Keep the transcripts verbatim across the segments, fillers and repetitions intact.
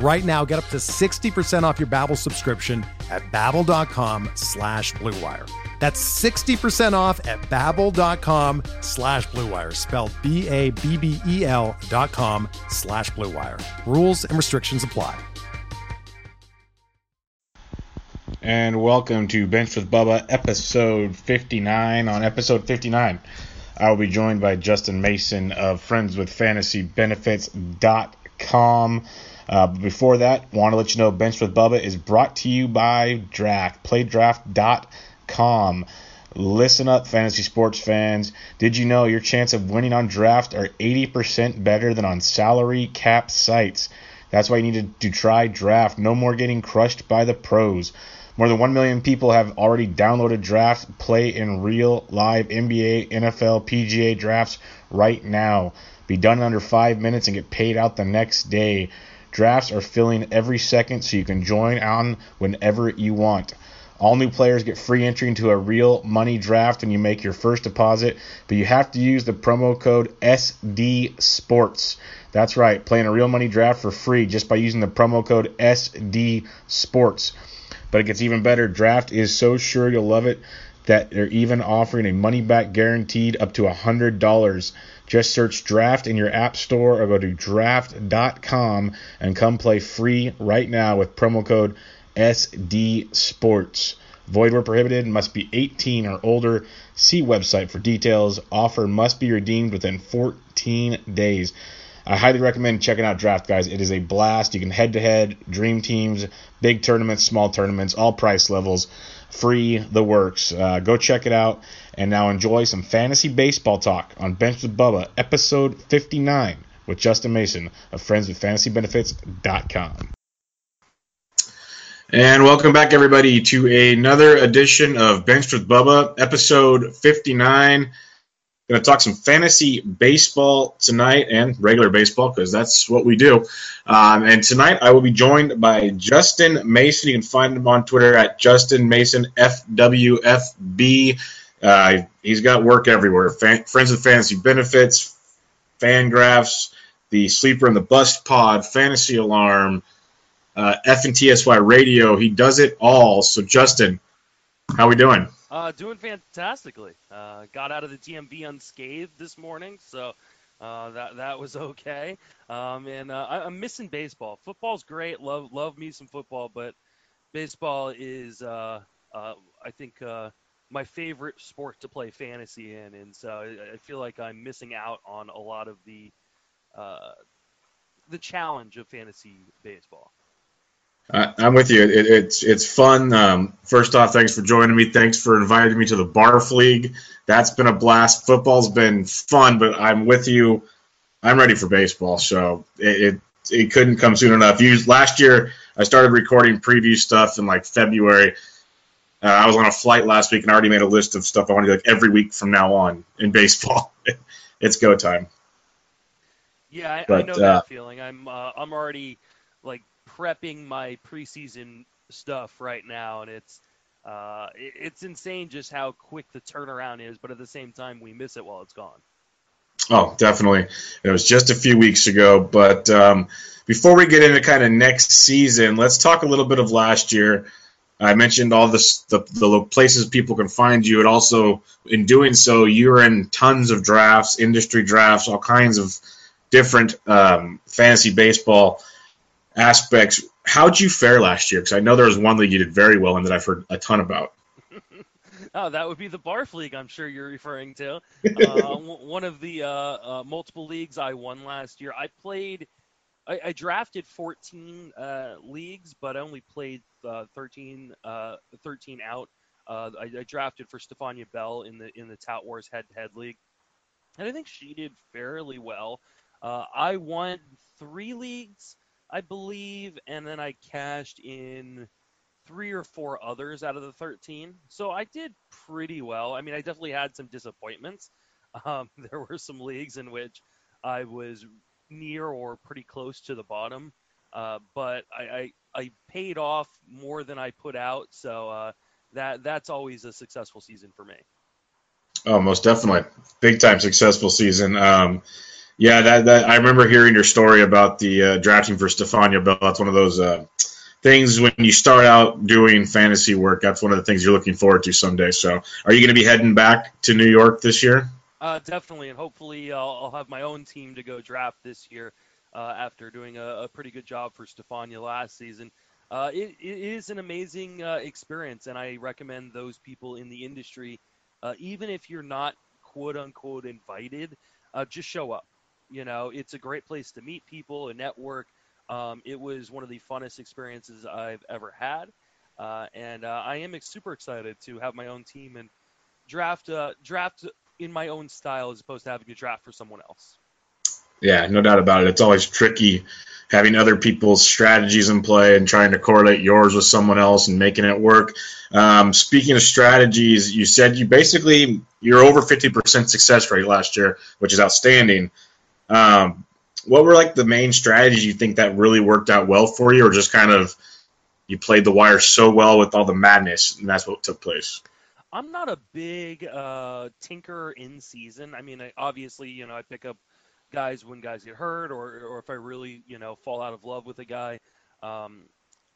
Right now, get up to sixty percent off your Babbel subscription at babbel.com slash BlueWire. That's sixty percent off at babbel.com slash BlueWire, spelled B A B B E L dot com slash BlueWire. Rules and restrictions apply. And welcome to Bench with Bubba, episode fifty-nine. On episode fifty-nine, I'll be joined by Justin Mason of Friends with Fantasy Benefits dot com. Uh, but before that, want to let you know Bench with Bubba is brought to you by Draft, play draft dot com. Listen up, fantasy sports fans. Did you know your chance of winning on Draft are eighty percent better than on salary cap sites? That's why you need to, to try Draft. No more getting crushed by the pros. More than one million people have already downloaded Draft, play in real, live N B A, N F L, P G A drafts right now. Be done in under five minutes and get paid out the next day. Drafts are filling every second, so you can join on whenever you want. All new players get free entry into a real money draft when you make your first deposit, but you have to use the promo code S D Sports. That's right, playing a real money draft for free just by using the promo code S D Sports. But it gets even better. Draft is so sure you'll love it that they're even offering a money-back guaranteed up to one hundred dollars. Just search Draft in your app store or go to draft dot com and come play free right now with promo code S D Sports. Void where prohibited, must be eighteen or older. See website for details. Offer must be redeemed within fourteen days. I highly recommend checking out Draft, guys. It is a blast. You can head-to-head, dream teams, big tournaments, small tournaments, all price levels, free, the works. Uh, go check it out, and now enjoy some fantasy baseball talk on Bench with Bubba, episode fifty-nine, with Justin Mason of friends with fantasy benefits dot com. And welcome back, everybody, to another edition of Bench with Bubba, episode fifty-nine. Going to talk some fantasy baseball tonight and regular baseball because that's what we do. Um, and tonight I will be joined by Justin Mason. You can find him on Twitter at Justin Mason F W F B. Uh, he's got work everywhere. Fan, Friends with Fantasy Benefits, Fangraphs, the Sleeper and the Bust Pod, Fantasy Alarm, uh, F N T S Y Radio. He does it all. So Justin, how we doing? Uh, doing fantastically. Uh, got out of the D M V unscathed this morning, so uh, that that was okay. Um, and uh, I, I'm missing baseball. Football's great. Love love me some football, but baseball is, uh, uh, I think, uh, my favorite sport to play fantasy in. And so I, I feel like I'm missing out on a lot of the uh, the challenge of fantasy baseball. Uh, I'm with you. It, it's it's fun. Um, first off, thanks for joining me. Thanks for inviting me to the Barf League. That's been a blast. Football's been fun, but I'm with you. I'm ready for baseball, so it it, it couldn't come soon enough. You, last year, I started recording preview stuff in, like, February. Uh, I was on a flight last week, and I already made a list of stuff I want to do, like, every week from now on in baseball. It's go time. Yeah, I, but, I know uh, that feeling. I'm uh, I'm already, like, prepping my preseason stuff right now, and it's uh, it's insane just how quick the turnaround is, but at the same time, we miss it while it's gone. Oh, definitely. It was just a few weeks ago, but um, before we get into kind of next season, let's talk a little bit of last year. I mentioned all this, the, the places people can find you, and also in doing so, you're in tons of drafts, industry drafts, all kinds of different um, fantasy baseball aspects. How'd you fare last year? Because I know there was one league you did very well in that I've heard a ton about. Oh, that would be the Barf League I'm sure you're referring to. Uh, one of the uh, uh, multiple leagues I won last year. I played I, I drafted fourteen uh, leagues, but I only played uh, thirteen, uh, thirteen out. Uh, I, I drafted for Stefania Bell in the in the Tout Wars head-to-head league, and I think she did fairly well. Uh, I won three leagues, I believe, and then I cashed in three or four others out of the thirteen. So I did pretty well. I mean, I definitely had some disappointments. Um, there were some leagues in which I was near or pretty close to the bottom, uh, but I, I I paid off more than I put out, so uh, that that's always a successful season for me. Oh, most definitely. Big time successful season. Um, yeah, that, that I remember hearing your story about the uh, drafting for Stefania Bell. That's one of those uh, things when you start out doing fantasy work, that's one of the things you're looking forward to someday. So are you going to be heading back to New York this year? Uh, definitely, and hopefully I'll, I'll have my own team to go draft this year uh, after doing a, a pretty good job for Stefania last season. Uh, it, it is an amazing uh, experience, and I recommend those people in the industry, uh, even if you're not quote-unquote invited, uh, just show up. You know, it's a great place to meet people and network. Um, it was one of the funnest experiences I've ever had, uh, and uh, I am super excited to have my own team and draft uh, draft in my own style as opposed to having to draft for someone else. Yeah, no doubt about it. It's always tricky having other people's strategies in play and trying to correlate yours with someone else and making it work. Um, speaking of strategies, you said you basically you're over fifty percent success rate last year, which is outstanding. Um, what were like the main strategies you think that really worked out well for you, or just kind of you played the wire so well with all the madness and that's what took place? I'm not a big uh, tinker in season. I mean, I, obviously, you know, I pick up guys when guys get hurt, or or if I really, you know, fall out of love with a guy, um,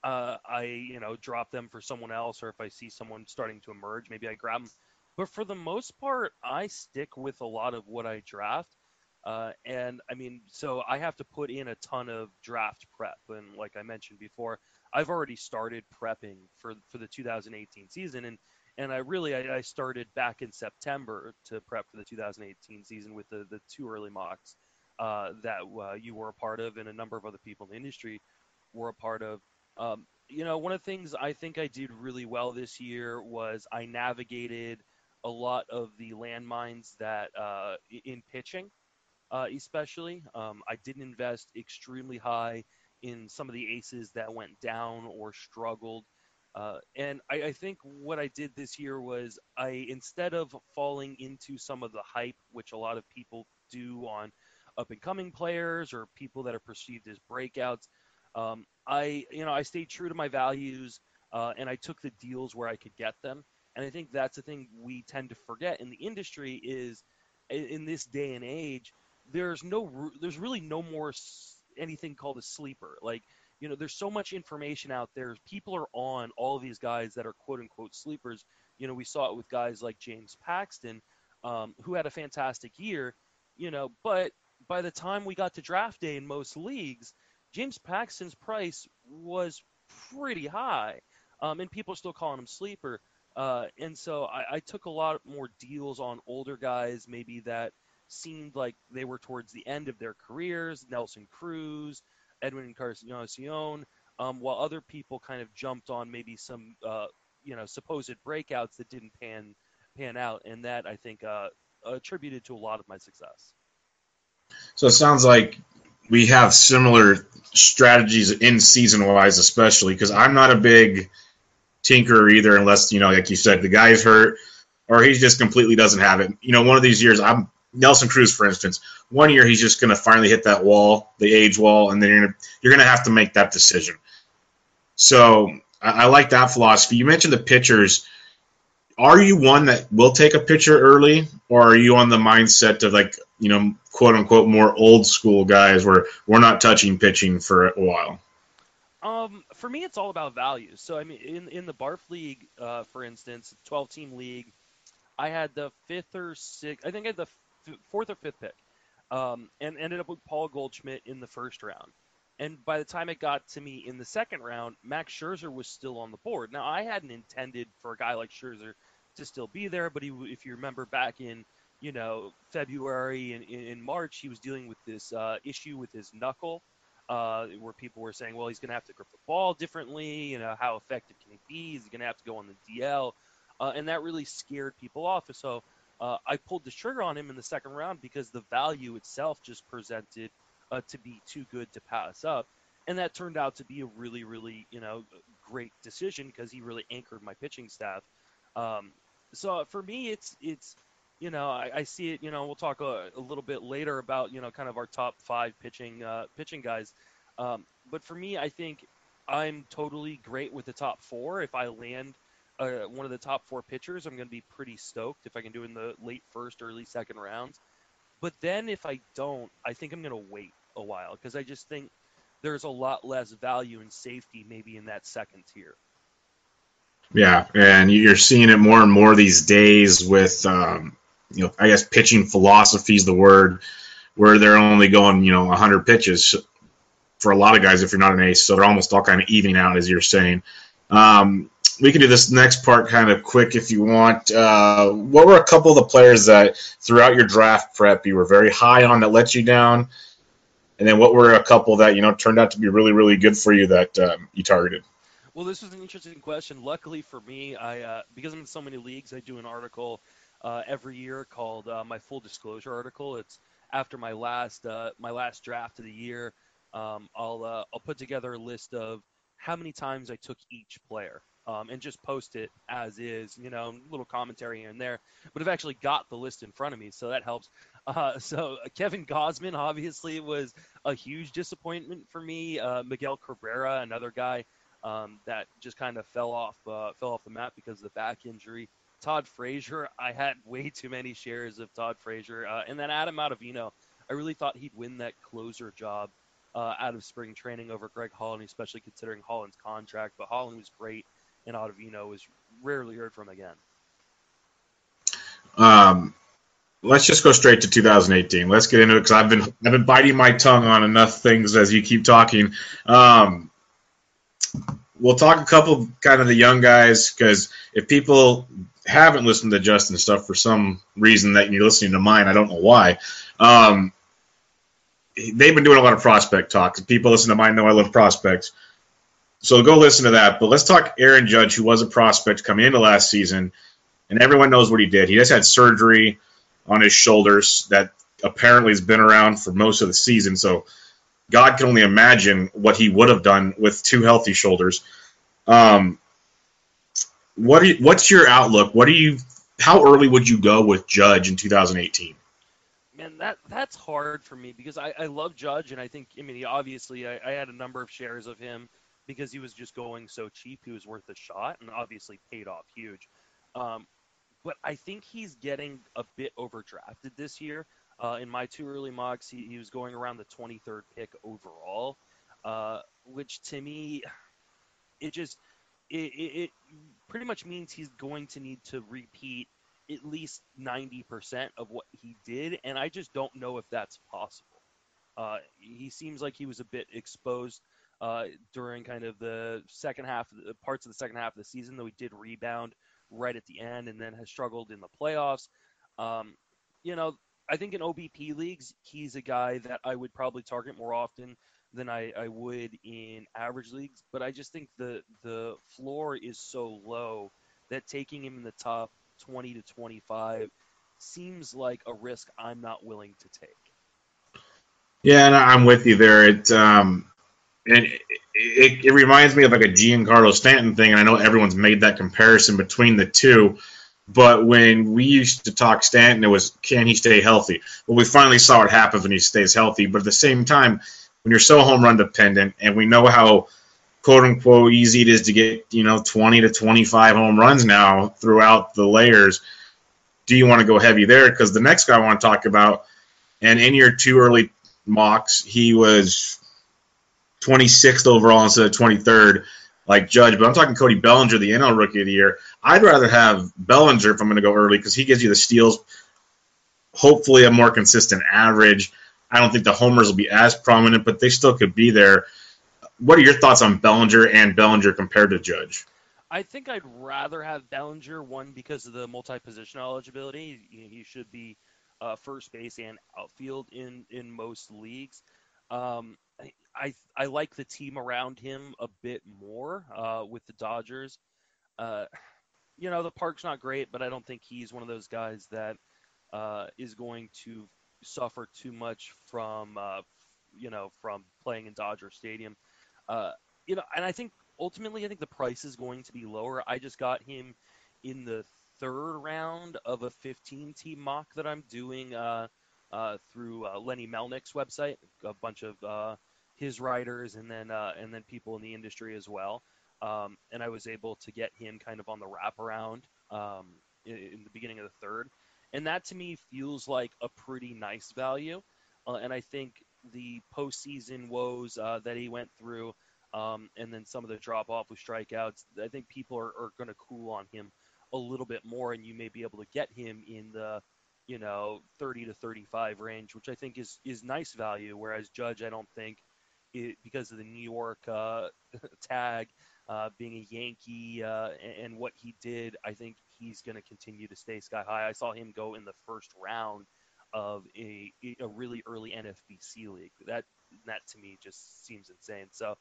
uh, I, you know, drop them for someone else, or if I see someone starting to emerge, maybe I grab them. But for the most part, I stick with a lot of what I draft. Uh, and I mean, so I have to put in a ton of draft prep. And like I mentioned before, I've already started prepping for, for the two thousand eighteen season. And And I really, I, I started back in September to prep for the two thousand eighteen season with the, the two early mocks uh, that uh, you were a part of, and a number of other people in the industry were a part of. Um, you know, one of the things I think I did really well this year was I navigated a lot of the landmines that uh, in pitching, uh, especially. Um, I didn't invest extremely high in some of the aces that went down or struggled. Uh, and I, I think what I did this year was I, instead of falling into some of the hype, which a lot of people do on up-and-coming players or people that are perceived as breakouts, um, I, you know, I stayed true to my values, uh, and I took the deals where I could get them. And I think that's the thing we tend to forget in the industry is, in, in this day and age, there's no, there's really no more s- anything called a sleeper. Like, you know, there's so much information out there. People are on all of these guys that are quote-unquote sleepers. You know, we saw it with guys like James Paxton, um, who had a fantastic year, you know, but by the time we got to draft day in most leagues, James Paxton's price was pretty high, um, and people are still calling him sleeper. Uh, and so I, I took a lot more deals on older guys maybe that seemed like they were towards the end of their careers, Nelson Cruz, Edwin Encarnacion, um, while other people kind of jumped on maybe some, uh, you know, supposed breakouts that didn't pan pan out, and that I think uh, attributed to a lot of my success. So it sounds like we have similar strategies in season-wise, especially because I'm not a big tinkerer either, unless, you know, like you said, the guy's hurt or he just completely doesn't have it. You know, one of these years, I'm Nelson Cruz, for instance, one year he's just going to finally hit that wall, the age wall, and then you're gonna, you're going to have to make that decision. So I, I like that philosophy. You mentioned the pitchers. Are you one that will take a pitcher early, or are you on the mindset of, like, you know, quote-unquote more old-school guys where we're not touching pitching for a while? Um, for me, it's all about values. So, I mean, in, in the Barf League, uh, for instance, twelve-team league, I had the fifth or sixth – I think I had the – fourth or fifth pick, um, and ended up with Paul Goldschmidt in the first round. And by the time it got to me in the second round, Max Scherzer was still on the board. Now, I hadn't intended for a guy like Scherzer to still be there. But he, if you remember back in, you know, February and in March, he was dealing with this uh, issue with his knuckle, uh, where people were saying, well, he's going to have to grip the ball differently. You know, how effective can he be? Is he going to have to go on the D L? Uh, and that really scared people off. So uh, I pulled the trigger on him in the second round because the value itself just presented uh, to be too good to pass up. And that turned out to be a really, really, you know, great decision because he really anchored my pitching staff. Um, so for me, it's, it's, you know, I, I see it, you know, we'll talk a, a little bit later about, you know, kind of our top five pitching, uh, pitching guys. Um, but for me, I think I'm totally great with the top four. If I land uh, one of the top four pitchers, I'm going to be pretty stoked if I can do it in the late first, early second rounds. But then if I don't, I think I'm going to wait a while because I just think there's a lot less value in safety maybe in that second tier. Yeah, and you're seeing it more and more these days with, um, you know, I guess pitching philosophy is the word, where they're only going, you know, one hundred pitches for a lot of guys if you're not an ace. So they're almost all kind of evening out, as you're saying. Um, we can do this next part kind of quick if you want. Uh, what were a couple of the players that throughout your draft prep you were very high on that let you down? And then what were a couple that, you know, turned out to be really, really good for you that um, you targeted? Well, this was an interesting question. Luckily for me, I uh, because I'm in so many leagues, I do an article uh, every year called uh, my full disclosure article. It's after my last uh, my last draft of the year. Um, I'll uh, I'll put together a list of how many times I took each player um, and just post it as is, you know, little commentary here and there. But I've actually got the list in front of me, so that helps. Uh, so Kevin Gausman obviously was a huge disappointment for me. Uh, Miguel Cabrera, another guy um, that just kind of fell off, uh, fell off the map because of the back injury. Todd Frazier, I had way too many shares of Todd Frazier. Uh, and then Adam Adovino, I really thought he'd win that closer job uh, out of spring training over Greg Holland, especially considering Holland's contract. But Holland was great, and Adovino was rarely heard from again. Um. Let's just go straight to two thousand eighteen. Let's get into it because I've been I've been biting my tongue on enough things as you keep talking. Um, we'll talk a couple kind of the young guys because if people haven't listened to Justin's stuff for some reason that you're listening to mine, I don't know why. Um, they've been doing a lot of prospect talk. People listen to mine know I love prospects. So go listen to that. But let's talk Aaron Judge, who was a prospect coming into last season, and everyone knows what he did. He just had surgery on his shoulders that apparently has been around for most of the season. So God can only imagine what he would have done with two healthy shoulders. Um, what you, what's your outlook? What do you, how early would you go with Judge in two thousand eighteen? Man, that that's hard for me because I, I love Judge. And I think, I mean, he obviously I, I had a number of shares of him because he was just going so cheap. He was worth a shot and obviously paid off huge. Um, But I think he's getting a bit overdrafted this year. Uh, in my two early mocks, he, he was going around the twenty-third pick overall, uh, which to me, it just it, it, it pretty much means he's going to need to repeat at least ninety percent of what he did, and I just don't know if that's possible. Uh, he seems like he was a bit exposed uh, during kind of the second half, parts of the second half of the season, though he did rebound right at the end and then has struggled in the playoffs. Um, you know, I think in O B P leagues, he's a guy that I would probably target more often than I, I would in average leagues. But I just think the, the floor is so low that taking him in the top twenty to twenty-five seems like a risk I'm not willing to take. Yeah, and I'm with you there. It, um, and it, It, it reminds me of like a Giancarlo Stanton thing, and I know everyone's made that comparison between the two, but when we used to talk Stanton, it was, can he stay healthy? Well, we finally saw what happens when he stays healthy, but at the same time, when you're so home run dependent, and we know how quote-unquote easy it is to get, you know, twenty to twenty-five home runs now throughout the layers, do you want to go heavy there? Because the next guy I want to talk about, and in your two early mocks, he was twenty-sixth overall instead of twenty-third, like Judge. But I'm talking Cody Bellinger, the N L Rookie of the Year. I'd rather have Bellinger if I'm going to go early because he gives you the steals, hopefully a more consistent average. I don't think the homers will be as prominent, but they still could be there. What are your thoughts on Bellinger and Bellinger compared to Judge? I think I'd rather have Bellinger, one, because of the multi-position eligibility. He, he should be uh, first base and outfield in, in most leagues. Um, I, I I like the team around him a bit more uh, with the Dodgers. Uh, you know, the park's not great, but I don't think he's one of those guys that uh, is going to suffer too much from, uh, you know, from playing in Dodger Stadium. Uh, you know, and I think ultimately I think the price is going to be lower. I just got him in the third round of a fifteen-team mock that I'm doing uh, uh, through uh, Lenny Melnick's website, a bunch of uh, his writers and then uh, and then people in the industry as well. Um, and I was able to get him kind of on the wraparound um, in, in the beginning of the third. And that, to me, feels like a pretty nice value. Uh, and I think the postseason woes uh, that he went through um, and then some of the drop-off with strikeouts, I think people are, are going to cool on him a little bit more, and you may be able to get him in the, you know, thirty to thirty-five range, which I think is, is nice value, whereas Judge, I don't think, it, because of the New York uh, tag, Uh, being a Yankee uh, and, and what he did, I think he's going to continue to stay sky high. I saw him go in the first round of a, a really early N F B C league. That, that to me just seems insane. So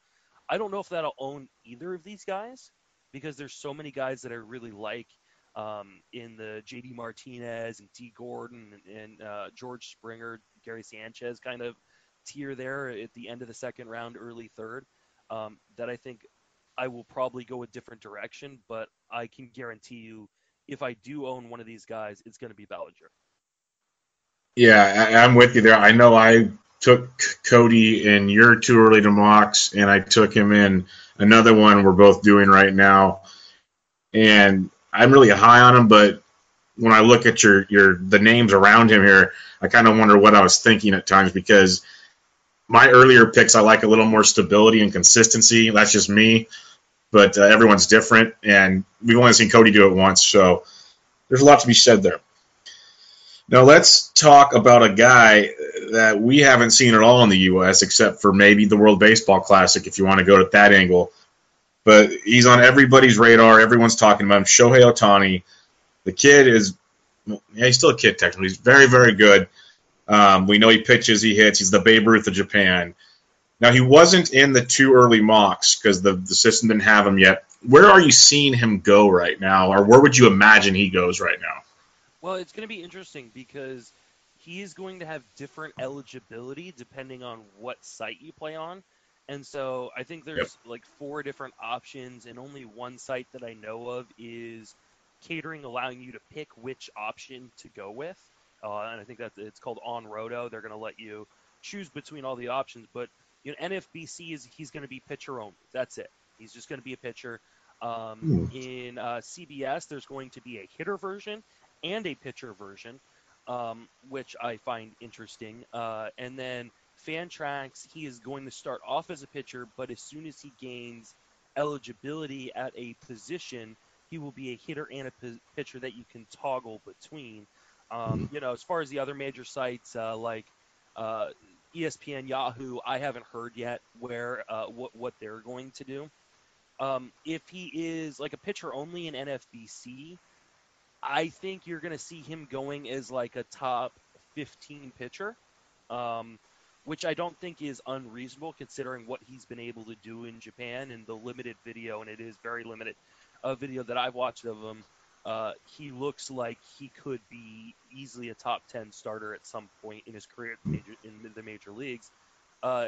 I don't know if that'll own either of these guys because there's so many guys that I really like um, in the J D Martinez and Dee Gordon and, and uh, George Springer, Gary Sanchez kind of tier there at the end of the second round, early third, um, that I think I will probably go a different direction, but I can guarantee you if I do own one of these guys, it's going to be Bellinger. Yeah, I, I'm with you there. I know I took Cody in your two early to mocks, and I took him in another one we're both doing right now. And I'm really high on him, but when I look at your, your the names around him here, I kind of wonder what I was thinking at times because – my earlier picks, I like a little more stability and consistency. That's just me, but uh, everyone's different, and we've only seen Cody do it once, so there's a lot to be said there. Now let's talk about a guy that we haven't seen at all in the U S except for maybe the World Baseball Classic, if you want to go to that angle. But he's on everybody's radar. Everyone's talking about him, Shohei Ohtani. The kid is yeah, – he's still a kid technically. He's very, very good. Um, we know he pitches, he hits. He's the Babe Ruth of Japan. Now, he wasn't in the two early mocks because the, the system didn't have him yet. Where are you seeing him go right now, or where would you imagine he goes right now? Well, it's going to be interesting because he is going to have different eligibility depending on what site you play on. And so I think there's yep. like four different options, and only one site that I know of is catering, allowing you to pick which option to go with. Uh, and I think that it's called On Roto. They're going to let you choose between all the options. But you know, N F B C is he's going to be pitcher only. That's it. He's just going to be a pitcher. Um, in uh, C B S, there's going to be a hitter version and a pitcher version, um, which I find interesting. Uh, and then Fantrax, he is going to start off as a pitcher, but as soon as he gains eligibility at a position, he will be a hitter and a p- pitcher that you can toggle between. Um, you know, as far as the other major sites uh, like uh, E S P N, Yahoo, I haven't heard yet where uh, what what they're going to do. Um, if he is like a pitcher only in N F B C, I think you're going to see him going as like a top fifteen pitcher, um, which I don't think is unreasonable considering what he's been able to do in Japan and the limited video, and it is very limited, uh, video that I've watched of him. Uh, he looks like he could be easily a top ten starter at some point in his career major, in the major leagues. Uh,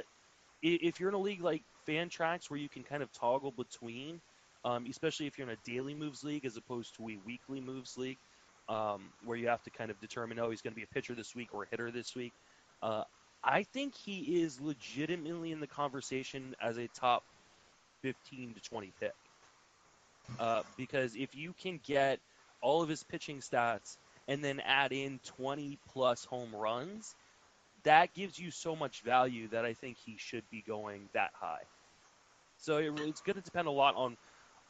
if you're in a league like Fantrax where you can kind of toggle between, um, especially if you're in a daily moves league as opposed to a weekly moves league, um, where you have to kind of determine, oh, he's going to be a pitcher this week or a hitter this week. Uh, I think he is legitimately in the conversation as a top fifteen to twenty pick. Uh, because if you can get all of his pitching stats and then add in twenty plus home runs, that gives you so much value that I think he should be going that high. So it, it's going to depend a lot on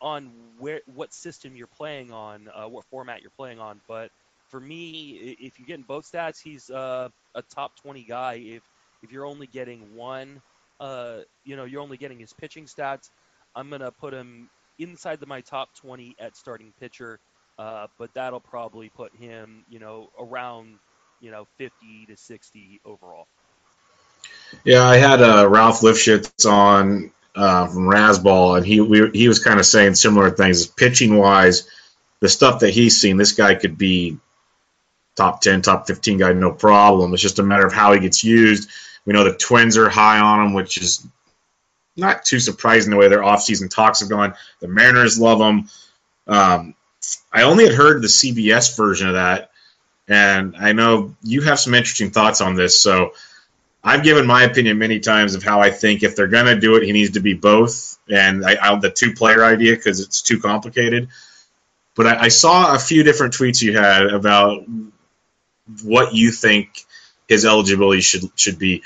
on where what system you're playing on, uh, what format you're playing on. But for me, if you're getting both stats, he's uh, a top twenty guy. If if you're only getting one, uh, you know, you're only getting his pitching stats, I'm going to put him inside the, my top twenty at starting pitcher, uh, but that'll probably put him, you know, around, you know, fifty to sixty overall. Yeah, I had uh, Ralph Lifshitz on uh, from Rasball, and he we, he was kind of saying similar things. Pitching-wise, the stuff that he's seen, this guy could be top ten, top fifteen guy, no problem. It's just a matter of how he gets used. We know the Twins are high on him, which is not too surprising the way their offseason talks have gone. The Mariners love him. Um, I only had heard the C B S version of that, and I know you have some interesting thoughts on this. So I've given my opinion many times of how I think if they're going to do it, he needs to be both, and I, I, the two-player idea because it's too complicated. But I, I saw a few different tweets you had about what you think his eligibility should should be.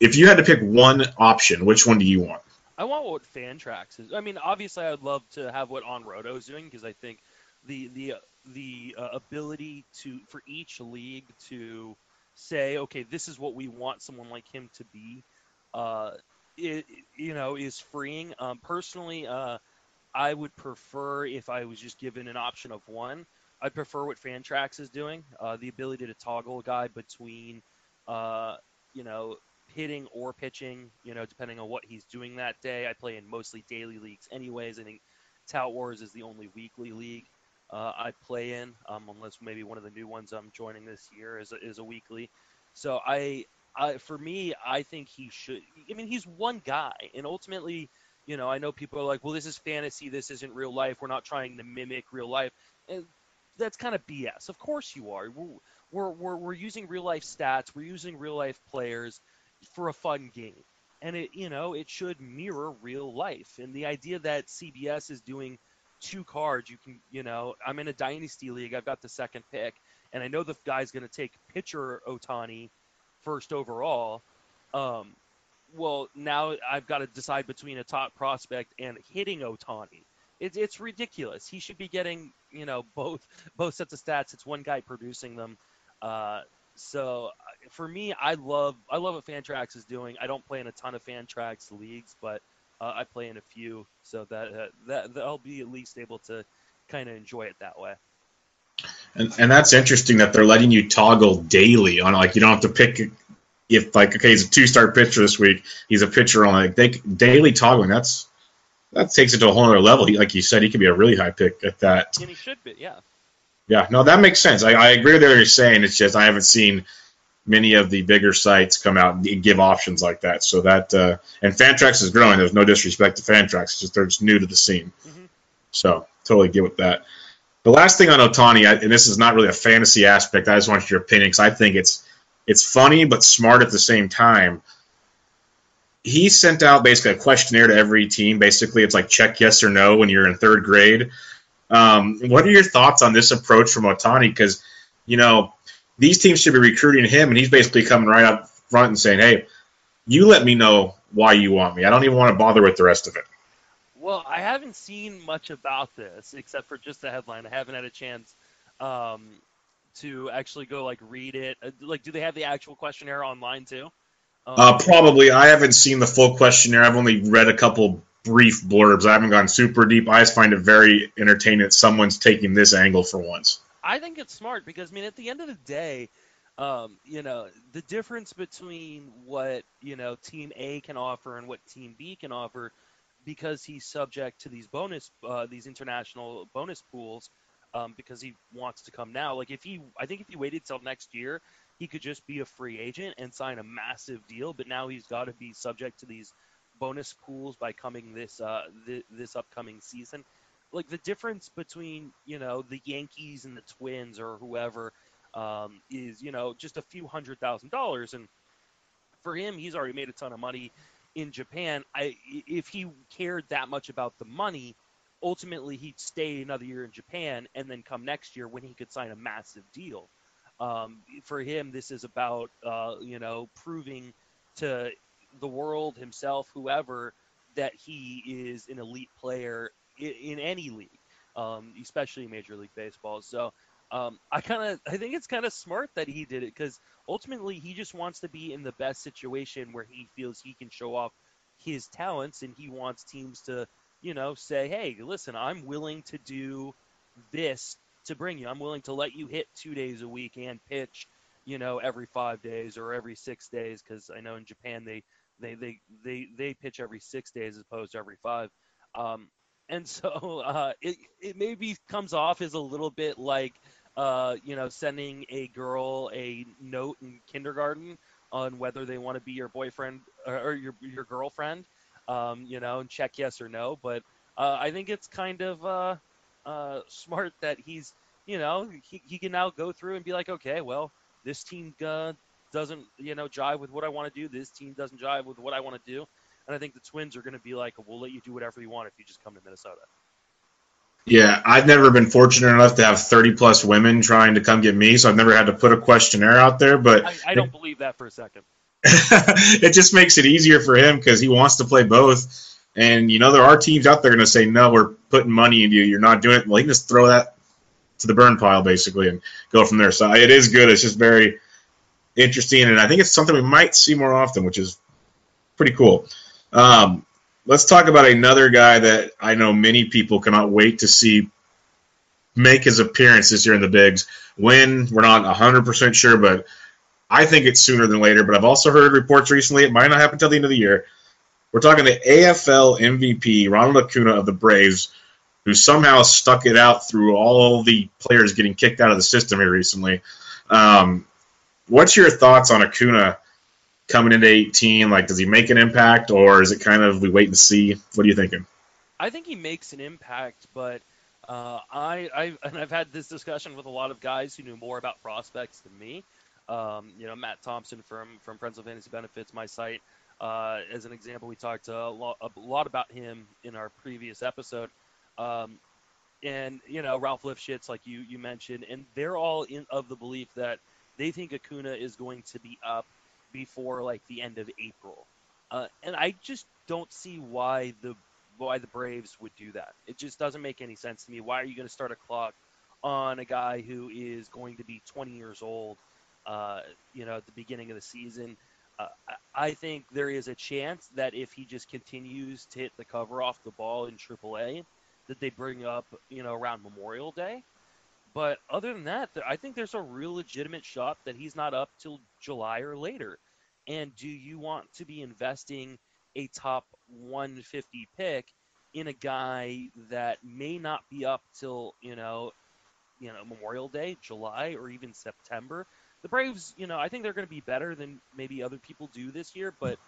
If you had to pick one option, which one do you want? I want what Fantrax is. I mean, obviously, I would love to have what OnRoto is doing because I think the the the uh, ability to for each league to say, okay, this is what we want someone like him to be, uh, it, you know, is freeing. Um, personally, uh, I would prefer if I was just given an option of one. I prefer what Fantrax is doing, uh, the ability to toggle a guy between, uh, you know, hitting or pitching, you know, depending on what he's doing that day. I play in mostly daily leagues anyways. I think Tout Wars is the only weekly league uh, I play in, um, unless maybe one of the new ones I'm joining this year is a, is a weekly. So I, I, for me, I think he should. I mean, he's one guy, and ultimately, you know, I know people are like, well, this is fantasy. This isn't real life. We're not trying to mimic real life. And that's kind of B S. Of course you are. We're, we're we're we're using real life stats. We're using real life players for a fun game, and it you know it should mirror real life. And the idea that C B S is doing two cards, you can you know I'm in a dynasty league. I've got the second pick, and I know the guy's going to take pitcher Ohtani first overall. Um, well, now I've got to decide between a top prospect and hitting Ohtani. It's it's ridiculous. He should be getting, you know, both both sets of stats. It's one guy producing them. Uh, so for me, I love I love what Fantrax is doing. I don't play in a ton of Fantrax leagues, but uh, I play in a few, so that uh, that I'll be at least able to kind of enjoy it that way. And and that's interesting that they're letting you toggle daily on, like, you don't have to pick if, like, okay, he's a two-star pitcher this week. He's a pitcher on, like, they daily toggling. That's That takes it to a whole other level. He, like you said, he could be a really high pick at that. And he should be, yeah. Yeah, no, that makes sense. I, I agree with what you're saying. It's just I haven't seen many of the bigger sites come out and give options like that. So that uh, and Fantrax is growing. There's no disrespect to Fantrax. It's just they're just new to the scene. Mm-hmm. So totally get with that. The last thing on Ohtani, I, and this is not really a fantasy aspect. I just want your opinion because I think it's it's funny but smart at the same time. He sent out basically a questionnaire to every team. Basically, it's like check yes or no when you're in third grade. Um, what are your thoughts on this approach from Ohtani? Because, you know, these teams should be recruiting him, and he's basically coming right up front and saying, hey, you let me know why you want me. I don't even want to bother with the rest of it. Well, I haven't seen much about this except for just the headline. I haven't had a chance um, to actually go, like, read it. Like, do they have the actual questionnaire online too? Um, uh, probably. I haven't seen the full questionnaire. I've only read a couple brief blurbs. I haven't gone super deep. I just find it very entertaining that someone's taking this angle for once. I think it's smart because, I mean, at the end of the day, um, you know, the difference between what, you know, Team A can offer and what Team B can offer, because he's subject to these bonus, uh, these international bonus pools, um, because he wants to come now. Like, if he, I think if he waited till next year, he could just be a free agent and sign a massive deal, but now he's got to be subject to these bonus pools by coming this uh, th- this upcoming season. Like, the difference between, you know, the Yankees and the Twins or whoever um, is, you know, just a few hundred thousand dollars. And for him, he's already made a ton of money in Japan. I, if he cared that much about the money, ultimately he'd stay another year in Japan and then come next year when he could sign a massive deal. Um, for him, this is about, uh, you know, proving to the world, himself, whoever, that he is an elite player in, in any league, um, especially Major League Baseball. So um, I kind of I think it's kind of smart that he did it because ultimately he just wants to be in the best situation where he feels he can show off his talents, and he wants teams to you know, say, hey, listen, I'm willing to do this to bring you. I'm willing to let you hit two days a week and pitch, you know, every five days or every six days because I know in Japan they they, they, they they pitch every six days as opposed to every five. Um, and so uh, it, it maybe comes off as a little bit like, uh, you know, sending a girl a note in kindergarten on whether they want to be your boyfriend or your your girlfriend, um, you know, and check yes or no. But uh, I think it's kind of uh, uh, smart that he's, you know, he, he can now go through and be like, okay, well, this team uh, doesn't, you know, jive with what I want to do. This team doesn't jive with what I want to do. And I think the Twins are going to be like, we'll let you do whatever you want if you just come to Minnesota. Yeah, I've never been fortunate enough to have thirty-plus women trying to come get me, so I've never had to put a questionnaire out there. But I, I don't it, believe that for a second. It just makes it easier for him because he wants to play both. And, you know, there are teams out there going to say, no, we're putting money into you. You're not doing it. Well, he can just throw that to the burn pile, basically, and go from there. So it is good. It's just very interesting, and I think it's something we might see more often, which is pretty cool. Um Let's talk about another guy that I know many people cannot wait to see make his appearance this year in the bigs. When, we're not one hundred percent sure, but I think it's sooner than later. But I've also heard reports recently it might not happen until the end of the year. We're talking the A F L M V P, Ronald Acuna of the Braves, who somehow stuck it out through all the players getting kicked out of the system here recently. Um, what's your thoughts on Acuna coming into eighteen, like, does he make an impact, or is it kind of we wait and see? What are you thinking? I think he makes an impact, but uh, I, I've, and I've had this discussion with a lot of guys who knew more about prospects than me. Um, you know, Matt Thompson from, from Friends with Fantasy Benefits, my site, uh, as an example, we talked a lot, a lot about him in our previous episode. Um, and, you know, Ralph Lifshitz, like you, you mentioned, and they're all in of the belief that they think Acuna is going to be up before like the end of April, uh, and I just don't see why the why the Braves would do that. It just doesn't make any sense to me. Why are you going to start a clock on a guy who is going to be twenty years old, uh, you know, at the beginning of the season? Uh, I think there is a chance that if he just continues to hit the cover off the ball in triple A, that they bring up, you know, around Memorial Day. But other than that, I think there's a real legitimate shot that he's not up till July or later. And do you want to be investing a top one fifty pick in a guy that may not be up till, you know, you know, Memorial Day, July, or even September? The Braves, you know, I think they're going to be better than maybe other people do this year, but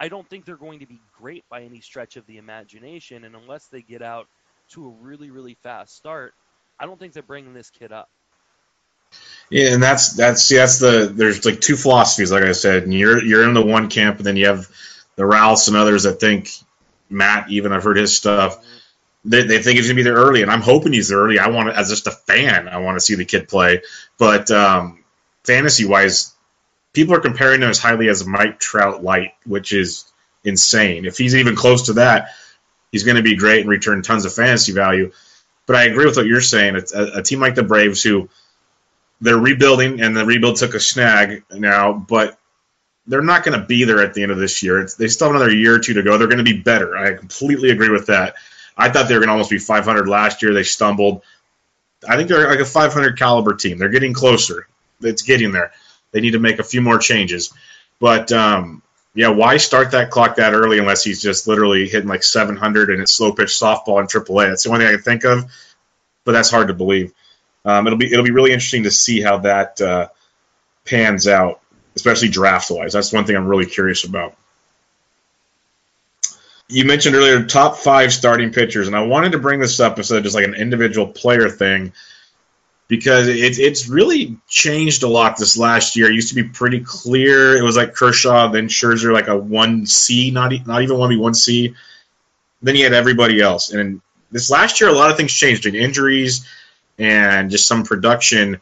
I don't think they're going to be great by any stretch of the imagination. And unless they get out to a really, really fast start, I don't think they're bringing this kid up. Yeah, and that's that's see, that's the there's like two philosophies, like I said, and you're you're in the one camp, and then you have the Ralphs and others that think Matt, even I've heard his stuff, they they think he's gonna be there early, and I'm hoping he's there early. I want to, as just a fan, I want to see the kid play, but um, fantasy wise, people are comparing him as highly as Mike Trout light, which is insane. If he's even close to that, he's going to be great and return tons of fantasy value. But I agree with what you're saying. It's a, a team like the Braves who they're rebuilding, and the rebuild took a snag now, but they're not going to be there at the end of this year. It's, they still have another year or two to go. They're going to be better. I completely agree with that. I thought they were going to almost be five hundred last year. They stumbled. I think they're like a five hundred caliber team. They're getting closer. It's getting there. They need to make a few more changes. But, um, yeah, why start that clock that early unless he's just literally hitting like seven hundred and it's slow pitch softball in triple A? That's the only thing I can think of, but that's hard to believe. Um, it'll be it'll be really interesting to see how that uh, pans out, especially draft-wise. That's one thing I'm really curious about. You mentioned earlier top five starting pitchers, and I wanted to bring this up instead of just like an individual player thing because it, it's really changed a lot this last year. It used to be pretty clear. It was like Kershaw, then Scherzer, like a one C, not, e- not even one B, one C. Then you had everybody else. And this last year, a lot of things changed, like injuries and just some production.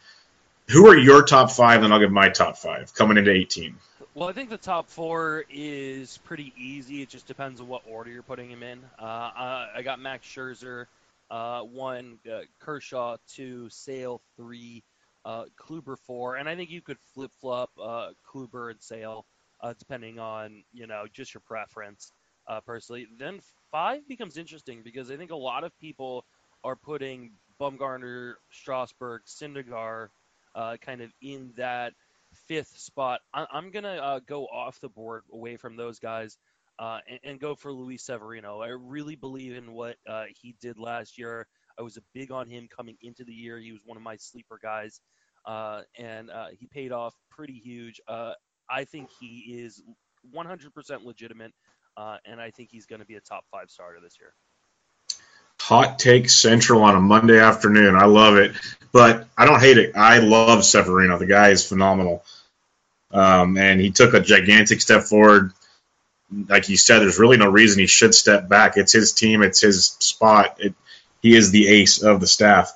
Who are your top five? Then I'll give my top five coming into eighteen. Well, I think the top four is pretty easy. It just depends on what order you're putting him in. Uh, I, I got Max Scherzer. Uh, one, uh, Kershaw, two, Sale, three, uh, Kluber, four. And I think you could flip-flop uh, Kluber and Sale uh, depending on, you know, just your preference. uh, personally. Then five becomes interesting because I think a lot of people are putting Bumgarner, Strasburg, Syndergaard uh, kind of in that fifth spot. I- I'm going to uh, go off the board away from those guys uh, and-, and go for Luis Severino. I really believe in what uh, he did last year. I was big on him coming into the year. He was one of my sleeper guys, uh, and uh, he paid off pretty huge. Uh, I think he is one hundred percent legitimate, uh, and I think he's going to be a top five starter this year. Hot Take Central on a Monday afternoon. I love it, but I don't hate it. I love Severino. The guy is phenomenal, um, and he took a gigantic step forward. Like you said, there's really no reason he should step back. It's his team. It's his spot. It, he is the ace of the staff.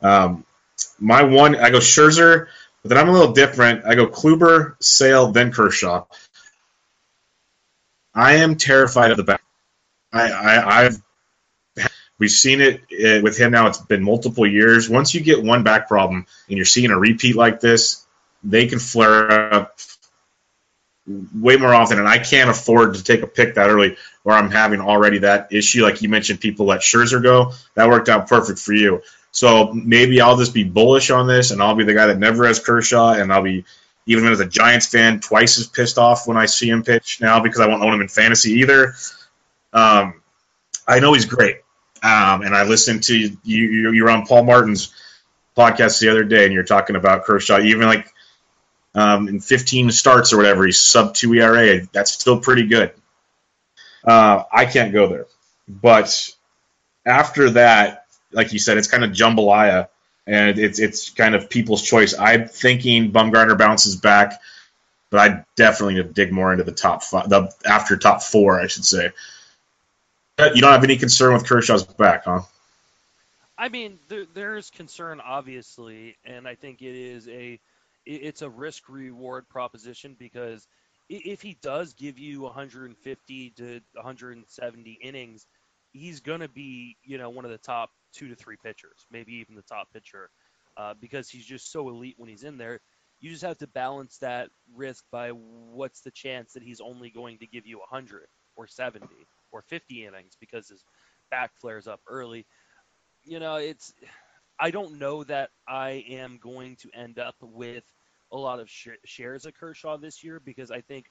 Um, my one, I go Scherzer, but then I'm a little different. I go Kluber, Sale, then Kershaw. I am terrified of the back. I, I, I've We've seen it, it with him now. It's been multiple years. Once you get one back problem and you're seeing a repeat like this, they can flare up way more often, and I can't afford to take a pick that early where I'm having already that issue. Like you mentioned, people let Scherzer go. That worked out perfect for you. So maybe I'll just be bullish on this, and I'll be the guy that never has Kershaw, and I'll be, even as a Giants fan, twice as pissed off when I see him pitch now because I won't own him in fantasy either. Um, I know he's great. Um, and I listened to you, you, you were on Paul Martin's podcast the other day, and you're talking about Kershaw, even like um, in fifteen starts or whatever, he's sub two E R A. That's still pretty good. Uh, I can't go there. But after that, like you said, it's kind of jambalaya, and it's it's kind of people's choice. I'm thinking Bumgarner bounces back, but I definitely need to dig more into the top five, the after top four, I should say. You don't have any concern with Kershaw's back, huh? I mean, there, there's concern, obviously, and I think it is a it's a risk-reward proposition because if he does give you one fifty to one seventy innings, he's going to be, you know, one of the top two to three pitchers, maybe even the top pitcher, uh, because he's just so elite when he's in there. You just have to balance that risk by what's the chance that he's only going to give you one hundred or seventy. Or fifty innings because his back flares up early. You know, it's, I don't know that I am going to end up with a lot of sh- shares of Kershaw this year because I think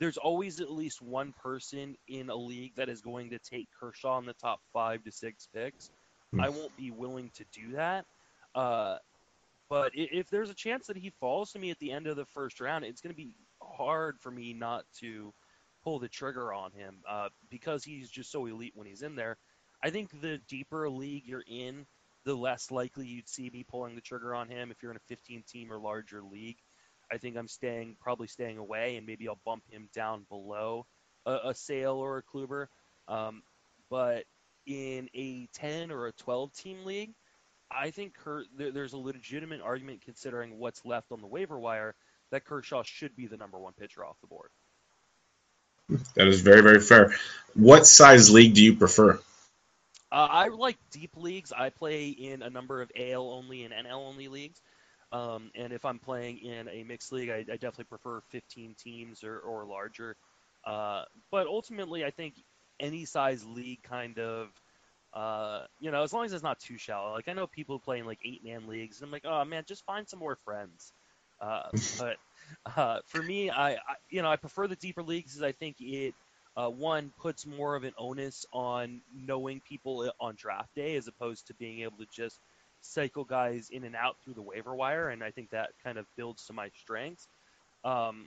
there's always at least one person in a league that is going to take Kershaw in the top five to six picks. Mm. I won't be willing to do that. Uh, but if there's a chance that he falls to me at the end of the first round, it's going to be hard for me not to pull the trigger on him uh, because he's just so elite when he's in there. I think the deeper a league you're in, the less likely you'd see me pulling the trigger on him. If you're in a fifteen-team or larger league, I think I'm staying, probably staying away, and maybe I'll bump him down below a, a Sale or a Kluber. Um, but in a ten or a twelve-team league, I think Ker- there, there's a legitimate argument considering what's left on the waiver wire that Kershaw should be the number one pitcher off the board. That is very, very fair. What size league do you prefer? Uh, I like deep leagues. I play in a number of A L-only and N L-only leagues. Um, and if I'm playing in a mixed league, I, I definitely prefer fifteen teams or, or larger. Uh, but ultimately, I think any size league kind of, uh, you know, as long as it's not too shallow. Like, I know people play in, like, eight-man leagues, and I'm like, oh, man, just find some more friends. Uh, but... Uh, for me, I, I you know I prefer the deeper leagues because I think it uh, one puts more of an onus on knowing people on draft day as opposed to being able to just cycle guys in and out through the waiver wire, and I think that kind of builds to my strengths. Um,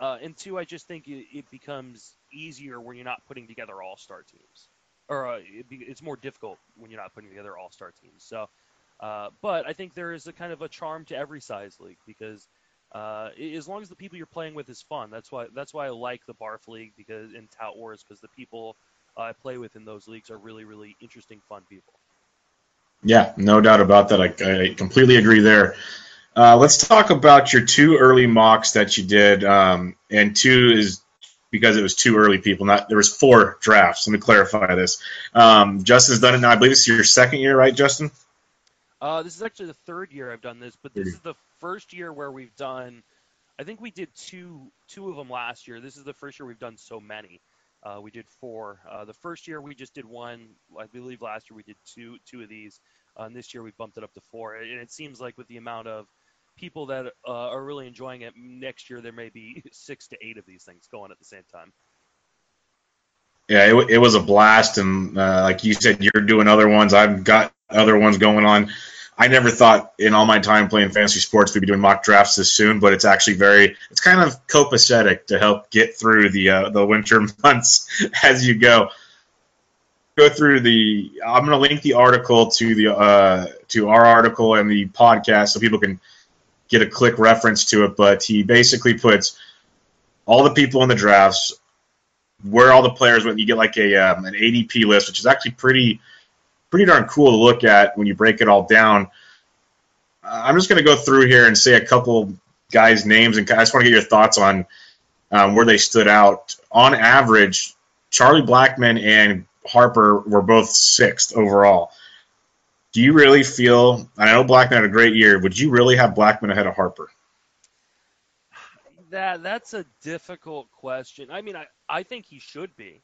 uh, and two, I just think it, it becomes easier when you're not putting together all-star teams, or uh, it be, it's more difficult when you're not putting together all-star teams. So, uh, but I think there is a kind of a charm to every size league because. Uh, as long as the people you're playing with is fun, that's why that's why I like the Barf League because in Tout Wars because the people uh, I play with in those leagues are really really interesting, fun people. Yeah, no doubt about that. I, I completely agree there. Uh, let's talk about your two early mocks that you did, um, and two is because it was two early people. Not there was four drafts. Let me clarify this. Um, Justin's done it now. I believe this is your second year, right, Justin? Uh, this is actually the third year I've done this, but this is the first year where we've done, I think we did two two of them last year. This is the first year we've done so many. Uh, we did four. Uh, the first year we just did one. I believe last year we did two two of these. Uh, and this year we bumped it up to four. And it seems like with the amount of people that uh, are really enjoying it, next year there may be six to eight of these things going at the same time. Yeah, it, it was a blast. And uh, like you said, you're doing other ones. I've got other ones going on. I never thought in all my time playing fantasy sports we'd be doing mock drafts this soon, but it's actually very – it's kind of copacetic to help get through the uh, the winter months as you go. Go through the – I'm going to link the article to the uh, to our article and the podcast so people can get a quick reference to it, but he basically puts all the people in the drafts, where all the players went. You get like a um, an A D P list, which is actually pretty – pretty darn cool to look at when you break it all down. Uh, I'm just going to go through here and say a couple guys' names, and I just want to get your thoughts on um, where they stood out. On average, Charlie Blackmon and Harper were both sixth overall. Do you really feel – I know Blackmon had a great year. Would you really have Blackmon ahead of Harper? That That's a difficult question. I mean, I, I think he should be.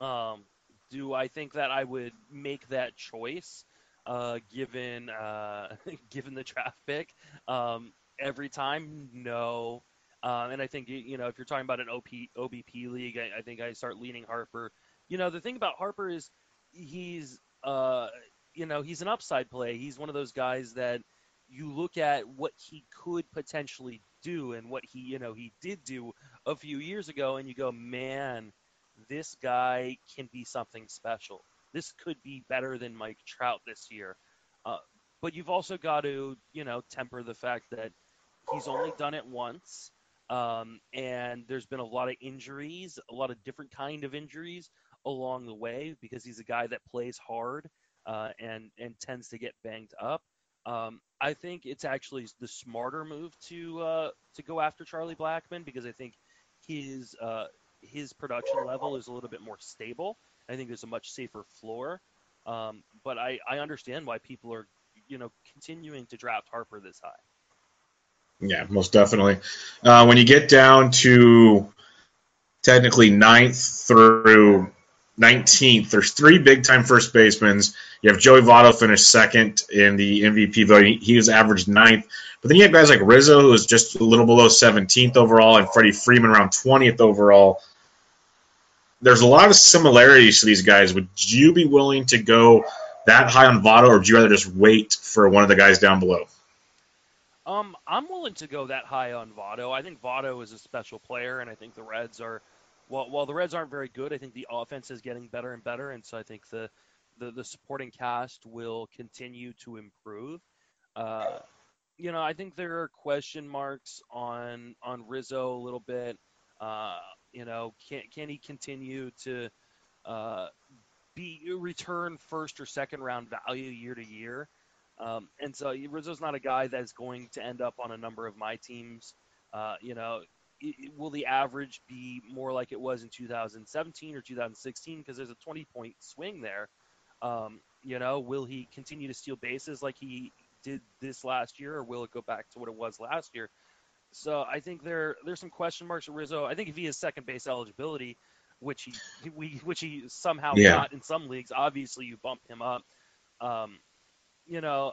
Um Do I think that I would make that choice, uh, given uh, given the draft pick um, every time? No, uh, and I think you know if you're talking about an O B P league, I, I think I start leaning Harper. You know, the thing about Harper is he's uh, you know he's an upside play. He's one of those guys that you look at what he could potentially do and what he you know he did do a few years ago, and you go, man. This guy can be something special. This could be better than Mike Trout this year. Uh, but you've also got to, you know, temper the fact that he's only done it once. Um, and there's been a lot of injuries, a lot of different kind of injuries along the way because he's a guy that plays hard uh, and, and tends to get banged up. Um, I think it's actually the smarter move to uh, to go after Charlie Blackmon because I think his uh, – his production level is a little bit more stable. I think there's a much safer floor. Um, but I, I understand why people are, you know, continuing to draft Harper this high. Yeah, most definitely. Uh, when you get down to technically ninth through nineteenth, there's three big-time first basemen. You have Joey Votto finished second in the M V P vote. He, he was average ninth. But then you have guys like Rizzo, who was just a little below seventeenth overall, and Freddie Freeman around twentieth overall. There's a lot of similarities to these guys. Would you be willing to go that high on Votto, or would you rather just wait for one of the guys down below? Um, I'm willing to go that high on Votto. I think Votto is a special player, and I think the Reds are while, – while the Reds aren't very good, I think the offense is getting better and better, and so I think the, the, the supporting cast will continue to improve. Uh, you know, I think there are question marks on, on Rizzo a little bit. Uh, you know, can can he continue to uh, be return first or second round value year to year? Um, and so Rizzo's not a guy that's going to end up on a number of my teams. Uh, you know, it, it, will the average be more like it was in two thousand seventeen or two thousand sixteen? Because there's a twenty point swing there. Um, you know, will he continue to steal bases like he did this last year, or will it go back to what it was last year? So I think there there's some question marks at Rizzo. I think if he has second base eligibility, which he we which he somehow yeah. got in some leagues, obviously you bump him up. Um, you know,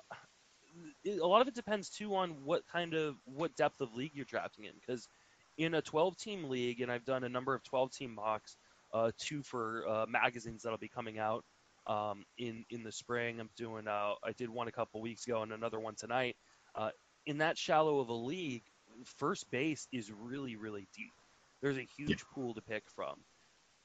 a lot of it depends too on what kind of what depth of league you're drafting in. Because in a twelve team league, and I've done a number of twelve team mocks, uh, two for uh, magazines that'll be coming out um, in in the spring. I'm doing uh, I did one a couple weeks ago and another one tonight. Uh, in that shallow of a league. First base is really, really deep. There's a huge yeah. pool to pick from.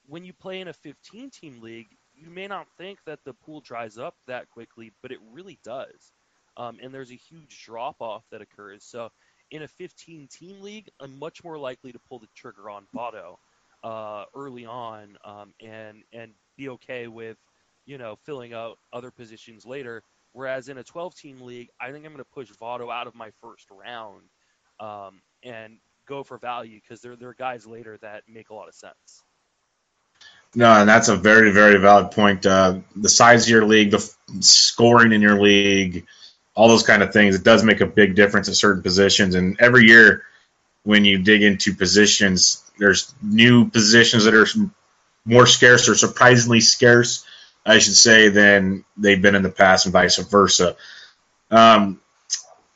When you play in a fifteen team league, you may not think that the pool dries up that quickly, but it really does. Um, and there's a huge drop-off that occurs. So in a fifteen team league, I'm much more likely to pull the trigger on Votto uh, early on um, and and be okay with, you know, filling out other positions later. Whereas in a twelve team league, I think I'm going to push Votto out of my first round. Um, and go for value because there, there are guys later that make a lot of sense. No, and that's a very, very valid point. Uh, the size of your league, the f- scoring in your league, all those kind of things, it does make a big difference at certain positions. And every year when you dig into positions, there's new positions that are more scarce or surprisingly scarce, I should say, than they've been in the past and vice versa. Um,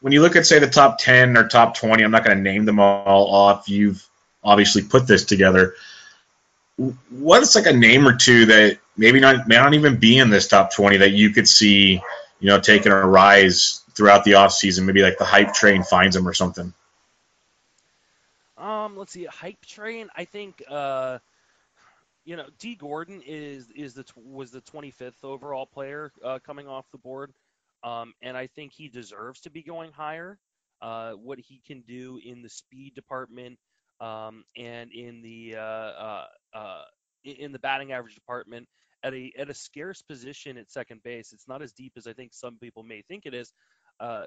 when you look at, say, the top ten or top twenty, I'm not going to name them all off. You've obviously put this together. What's like a name or two that maybe not may not even be in this top twenty that you could see, you know, taking a rise throughout the offseason? Maybe like the hype train finds them or something. Um, let's see, hype train. I think, uh, you know, Dee Gordon is is the was the twenty-fifth overall player uh, coming off the board, um, and I think he deserves to be going higher. Uh, what he can do in the speed department. Um, and in the uh, uh, uh, in the batting average department, at a at a scarce position at second base, it's not as deep as I think some people may think it is. Uh,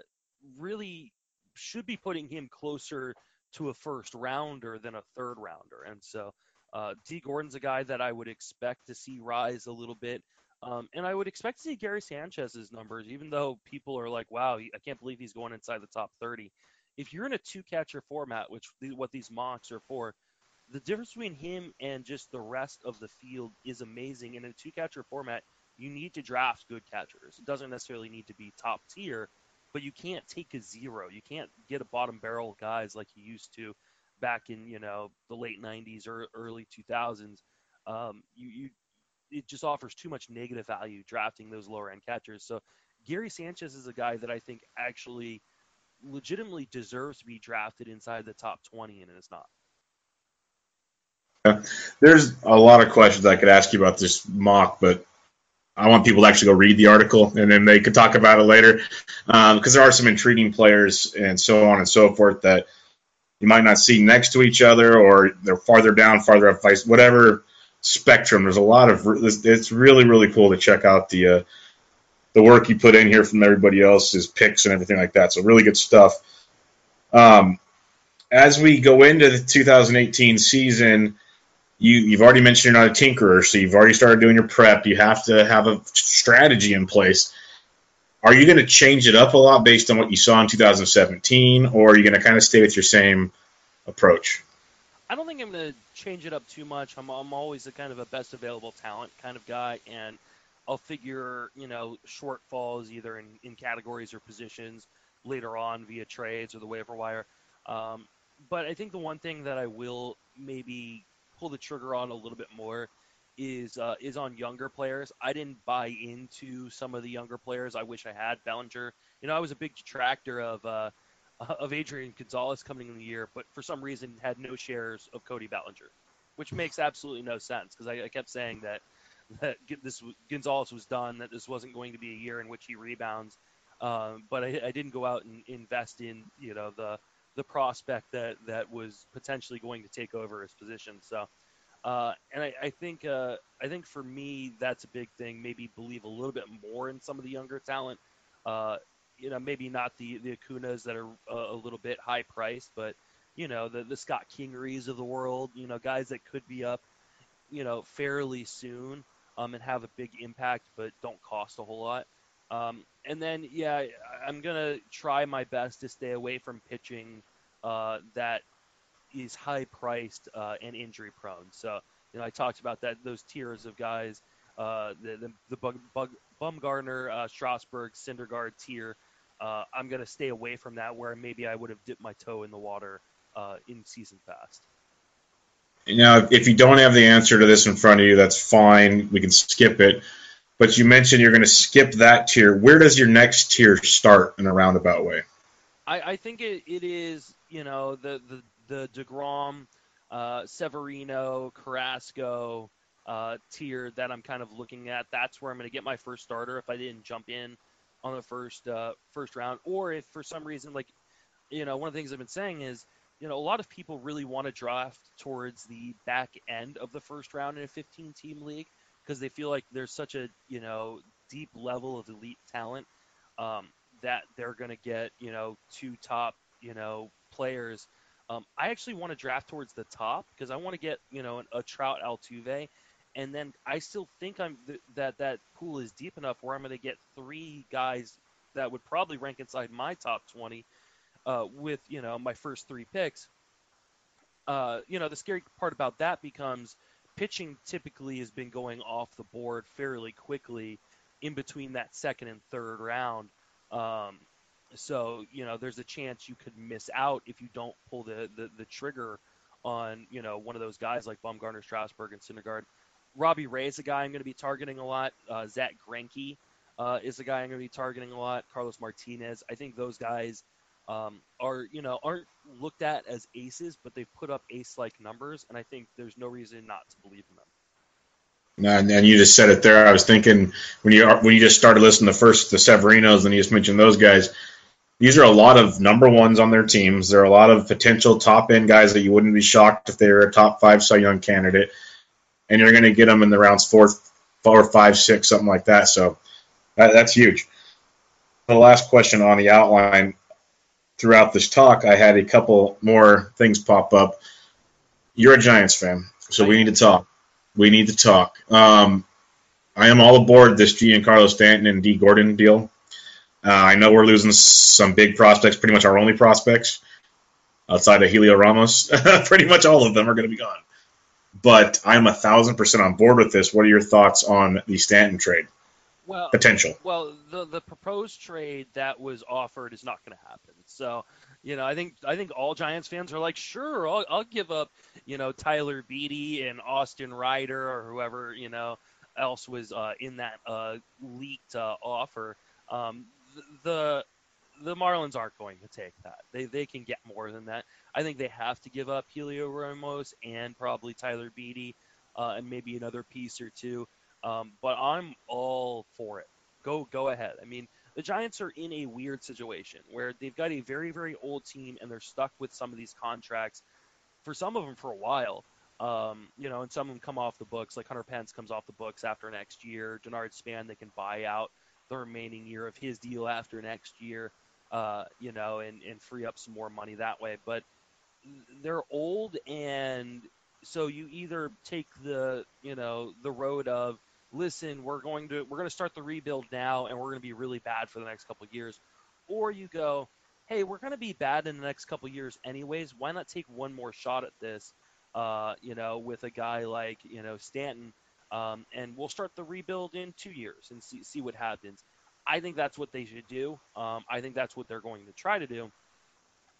really should be putting him closer to a first rounder than a third rounder. And so, uh, Dee Gordon's a guy that I would expect to see rise a little bit, um, and I would expect to see Gary Sanchez's numbers, even though people are like, "Wow, I can't believe he's going inside the top thirty." If you're in a two-catcher format, which what these mocks are for, the difference between him and just the rest of the field is amazing. And in a two-catcher format, you need to draft good catchers. It doesn't necessarily need to be top tier, but you can't take a zero. You can't get a bottom barrel of guys like you used to back in, you know, the late nineties or early two thousands. Um, you, you it just offers too much negative value drafting those lower-end catchers. So Gary Sanchez is a guy that I think actually – legitimately deserves to be drafted inside the top twenty, and it's not. Yeah. There's a lot of questions I could ask you about this mock, but I want people to actually go read the article, and then they could talk about it later, because um, there are some intriguing players and so on and so forth that you might not see next to each other, or they're farther down, farther up, vice, whatever spectrum. There's a lot of – it's really, really cool to check out the uh, – the work you put in here from everybody else's picks and everything like that. So really good stuff. Um, as we go into the two thousand eighteen season, you, you've already mentioned you're not a tinkerer, so you've already started doing your prep. You have to have a strategy in place. Are you going to change it up a lot based on what you saw in two thousand seventeen, or are you going to kind of stay with your same approach? I don't think I'm going to change it up too much. I'm, I'm always a kind of a best available talent kind of guy, and I'll figure, you know, shortfalls either in, in categories or positions later on via trades or the waiver wire. Um, but I think the one thing that I will maybe pull the trigger on a little bit more is uh, is on younger players. I didn't buy into some of the younger players. I wish I had. Bellinger, you know, I was a big detractor of uh, of Adrian Gonzalez coming in the year, but for some reason had no shares of Cody Bellinger, which makes absolutely no sense because I, I kept saying that. That this Gonzalez was done, that this wasn't going to be a year in which he rebounds. Um, but I, I didn't go out and invest in, you know, the the prospect that, that was potentially going to take over his position. So, uh, and I, I think uh, I think for me that's a big thing. Maybe believe a little bit more in some of the younger talent. Uh, you know, maybe not the the Acunas that are a, a little bit high priced, but you know the the Scott Kingeries of the world. You know, guys that could be up, you know, fairly soon. Um, and have a big impact, but don't cost a whole lot. Um, and then, yeah, I, I'm going to try my best to stay away from pitching uh, that is high-priced uh, and injury-prone. So, you know, I talked about that, those tiers of guys, uh, the the, the Bug, Bug, Bumgarner, uh, Strasburg, Syndergaard tier. Uh, I'm going to stay away from that where maybe I would have dipped my toe in the water uh, in season past. Now, if you don't have the answer to this in front of you, that's fine. We can skip it. But you mentioned you're going to skip that tier. Where does your next tier start in a roundabout way? I, I think it, it is, you know, the the, the DeGrom, uh, Severino, Carrasco uh, tier that I'm kind of looking at. That's where I'm going to get my first starter if I didn't jump in on the first uh, first round. Or if for some reason, like, you know, one of the things I've been saying is, you know, a lot of people really want to draft towards the back end of the first round in a fifteen-team league because they feel like there's such a, you know, deep level of elite talent um, that they're going to get, you know, two top, you know, players. Um, I actually want to draft towards the top because I want to get, you know, an, a Trout, Altuve, and then I still think I'm th- that that pool is deep enough where I'm going to get three guys that would probably rank inside my top twenty. Uh, with, you know, my first three picks, uh, you know, the scary part about that becomes pitching typically has been going off the board fairly quickly in between that second and third round. Um, so, you know, there's a chance you could miss out if you don't pull the, the, the trigger on, you know, one of those guys like Bumgarner, Strasburg, and Syndergaard. Robbie Ray is a guy I'm going to be targeting a lot. Uh, Zach Greinke uh, is a guy I'm going to be targeting a lot. Carlos Martinez. I think those guys um, are, you know, aren't looked at as aces, but they've put up ace-like numbers, and I think there's no reason not to believe in them. And, and you just said it there. I was thinking when you when you just started listing the first the Severinos, and you just mentioned those guys. These are a lot of number ones on their teams. There are a lot of potential top end guys that you wouldn't be shocked if they were a top five Cy Young candidate. And you're going to get them in the rounds four, four, five, six, something like that. So that, that's huge. The last question on the outline throughout this talk, I had a couple more things pop up. You're a Giants fan, so we need to talk. We need to talk. Um, I am all aboard this Giancarlo Stanton and Dee Gordon deal. Uh, I know we're losing some big prospects, pretty much our only prospects, outside of Helio Ramos. Pretty much all of them are going to be gone. But I'm a thousand percent on board with this. What are your thoughts on the Stanton trade? Well, potential. Well, the the proposed trade that was offered is not going to happen. So, you know, I think I think all Giants fans are like, sure, I'll, I'll give up, you know, Tyler Beatty and Austin Ryder or whoever, you know, else was uh, in that uh, leaked uh, offer. Um, the the Marlins aren't going to take that. They they can get more than that. I think they have to give up Helio Ramos and probably Tyler Beatty uh, and maybe another piece or two. Um, but I'm all for it. Go go ahead. I mean, the Giants are in a weird situation where they've got a very, very old team and they're stuck with some of these contracts, for some of them for a while, um, you know, and some of them come off the books. Like Hunter Pence comes off the books after next year. Denard Span, they can buy out the remaining year of his deal after next year, uh, you know, and, and free up some more money that way. But they're old, and so you either take the, you know, the road of, listen, we're going to we're going to start the rebuild now, and we're going to be really bad for the next couple of years, or you go, hey, we're going to be bad in the next couple of years anyways. Why not take one more shot at this, uh, you know, with a guy like, you know, Stanton, um, and we'll start the rebuild in two years and see see what happens. I think that's what they should do. Um, I think that's what they're going to try to do.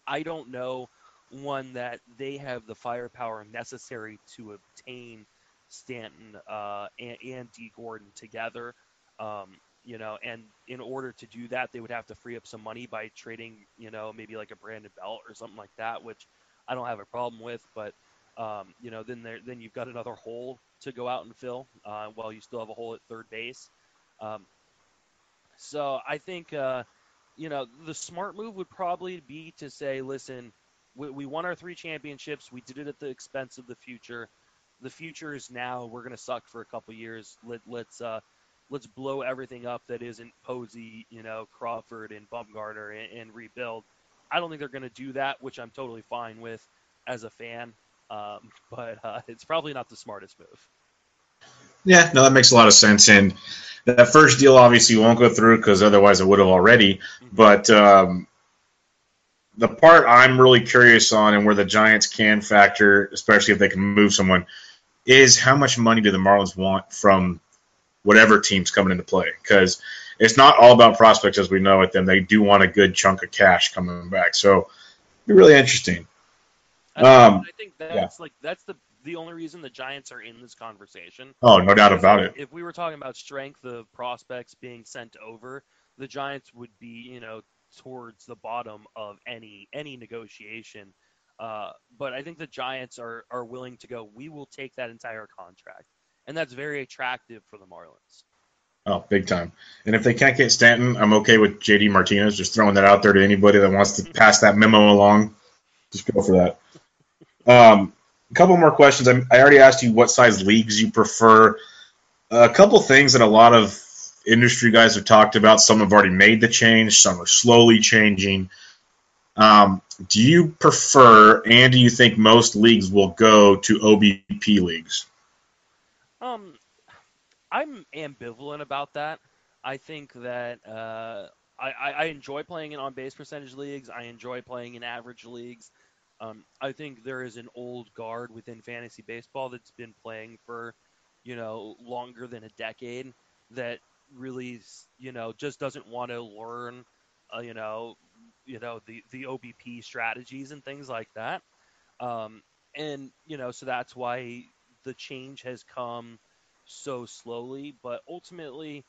I don't know. One that they have the firepower necessary to obtain Stanton uh, and, and Dee Gordon together, um, you know, and in order to do that, they would have to free up some money by trading, you know, maybe like a Brandon Belt or something like that, which I don't have a problem with, but, um, you know, then there, then you've got another hole to go out and fill uh, while you still have a hole at third base. Um, so I think, uh, you know, the smart move would probably be to say, listen, We, we won our three championships. We did it at the expense of the future. The future is now. We're going to suck for a couple years. Let, let's uh, let's blow everything up that isn't Posey, you know, Crawford and Bumgarner and, and rebuild. I don't think they're going to do that, which I'm totally fine with as a fan. Um, but uh, it's probably not the smartest move. Yeah, no, that makes a lot of sense. And that first deal obviously won't go through because otherwise it would have already. Mm-hmm. But um, the part I'm really curious on and where the Giants can factor, especially if they can move someone, is how much money do the Marlins want from whatever team's coming into play? Because it's not all about prospects as we know it. Then they do want a good chunk of cash coming back. So it'll be really interesting. I, um, I think that's yeah. like that's the the only reason the Giants are in this conversation. Oh, no doubt about it. If we were talking about strength of prospects being sent over, the Giants would be, you know, towards the bottom of any any negotiation, uh, but I think the Giants are are willing to go, we will take that entire contract, and that's very attractive for the Marlins. Oh, big time. And if they can't get Stanton, I'm okay with J D Martinez, just throwing that out there to anybody that wants to pass that memo along. Just go for that. Um, a couple more questions. I, I already asked you what size leagues you prefer. A couple things that a lot of industry guys have talked about. Some have already made the change. Some are slowly changing. Um, do you prefer, and do you think most leagues will go to O B P leagues? Um, I'm ambivalent about that. I think that uh, I, I enjoy playing in on-base percentage leagues. I enjoy playing in average leagues. Um, I think there is an old guard within fantasy baseball that's been playing for, you know, longer than a decade that really, you know, just doesn't want to learn, uh, you know, you know, the, the O B P strategies and things like that. Um, and, you know, so that's why the change has come so slowly. But ultimately,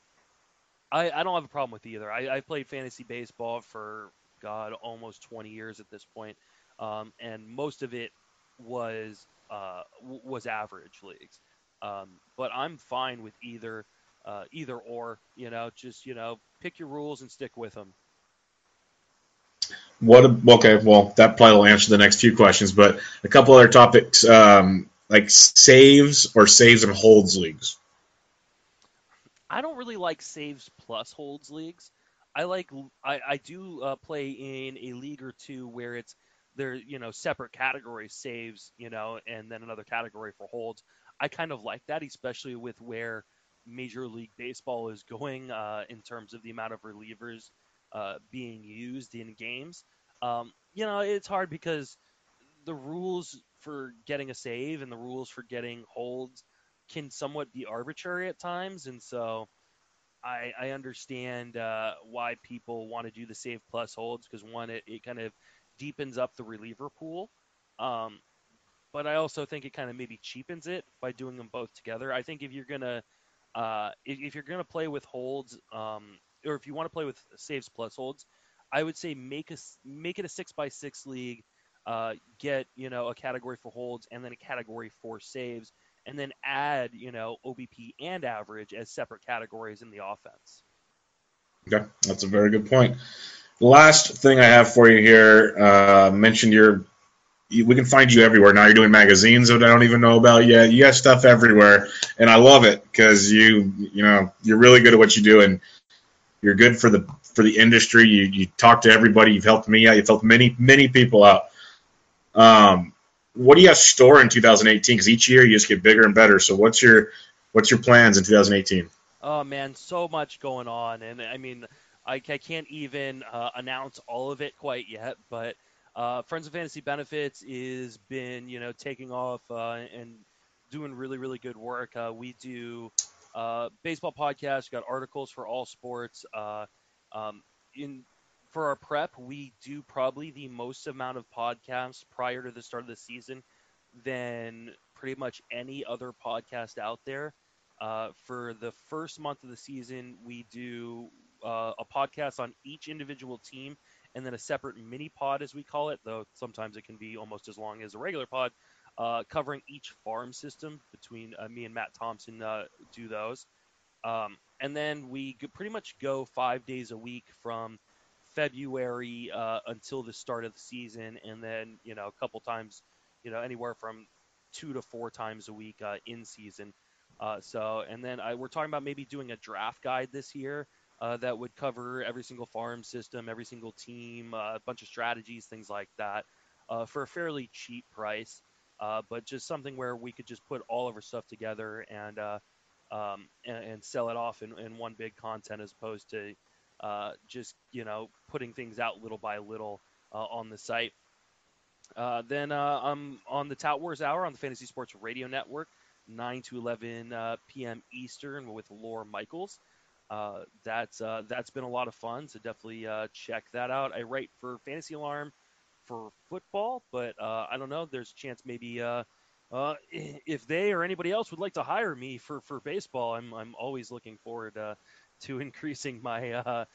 I, I don't have a problem with either. I, I played fantasy baseball for, God, almost twenty years at this point. Um, and most of it was uh, was average leagues. Um, but I'm fine with either uh, either or, you know, just, you know, pick your rules and stick with them. What a, okay, well, that probably will answer the next few questions, but a couple other topics, um, like saves or saves and holds leagues. I don't really like saves plus holds leagues. I like I, I do uh, play in a league or two where it's they're, you know, separate categories, saves, you know, and then another category for holds. I kind of like that, especially with where Major League Baseball is going uh, in terms of the amount of relievers uh, being used in games. Um, you know, it's hard because the rules for getting a save and the rules for getting holds can somewhat be arbitrary at times. And so I, I understand uh, why people want to do the save plus holds because, one, it, it kind of deepens up the reliever pool. Um, but I also think it kind of maybe cheapens it by doing them both together. I think if you're going to uh, if, if you're going to play with holds um, or if you want to play with saves plus holds, I would say make a, make it a six by six league, uh, get, you know, a category for holds and then a category for saves and then add, you know, O B P and average as separate categories in the offense. Okay. That's a very good point. Last thing I have for you here, uh, mentioned your, you, we can find you everywhere. Now you're doing magazines that I don't even know about yet. You have stuff everywhere, and I love it because you, you know, you're really good at what you do, and you're good for the for the industry. You you talk to everybody. You've helped me out. You've helped many many people out. Um, what do you have store in two thousand eighteen? Because each year you just get bigger and better. So what's your what's your plans in two thousand eighteen? Oh man, so much going on, and I mean. I can't even uh, announce all of it quite yet, but uh, Friends with Fantasy Benefits is been, you know, taking off uh, and doing really, really good work. Uh, we do uh, baseball podcasts, got articles for all sports. Uh, um, in for our prep, we do probably the most amount of podcasts prior to the start of the season than pretty much any other podcast out there. Uh, for the first month of the season, we do Uh, a podcast on each individual team and then a separate mini pod, as we call it, though sometimes it can be almost as long as a regular pod, uh, covering each farm system between uh, me and Matt Thompson uh, do those. Um, and then we pretty much go five days a week from February uh, until the start of the season. And then, you know, a couple times, you know, anywhere from two to four times a week uh, in season. Uh, so, and then I, we're talking about maybe doing a draft guide this year. Uh, that would cover every single farm system, every single team, uh, a bunch of strategies, things like that, uh, for a fairly cheap price, uh, but just something where we could just put all of our stuff together and uh, um, and, and sell it off in, in one big content as opposed to uh, just, you know, putting things out little by little uh, on the site. Uh, then uh, I'm on the Tout Wars Hour on the Fantasy Sports Radio Network, nine to eleven uh, p m. Eastern with Lore Michaels. Uh, that's, uh, that's been a lot of fun. So definitely, uh, check that out. I write for Fantasy Alarm for football, but, uh, I don't know. There's a chance maybe, uh, uh, if they or anybody else would like to hire me for, for baseball, I'm, I'm always looking forward, uh, to increasing my, uh,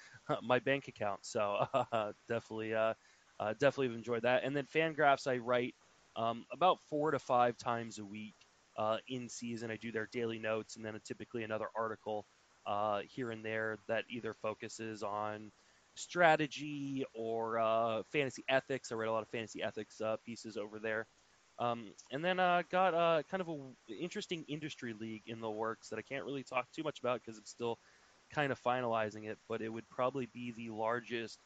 my bank account. So, uh, definitely, uh, uh, definitely enjoyed that. And then Fangraphs, I write, um, about four to five times a week, uh, in season. I do their daily notes and then typically another article, uh, here and there that either focuses on strategy or, uh, fantasy ethics. I read a lot of fantasy ethics, uh, pieces over there. Um, and then, uh, got, uh, kind of a w- interesting industry league in the works that I can't really talk too much about cause I'm still kind of finalizing it, but it would probably be the largest,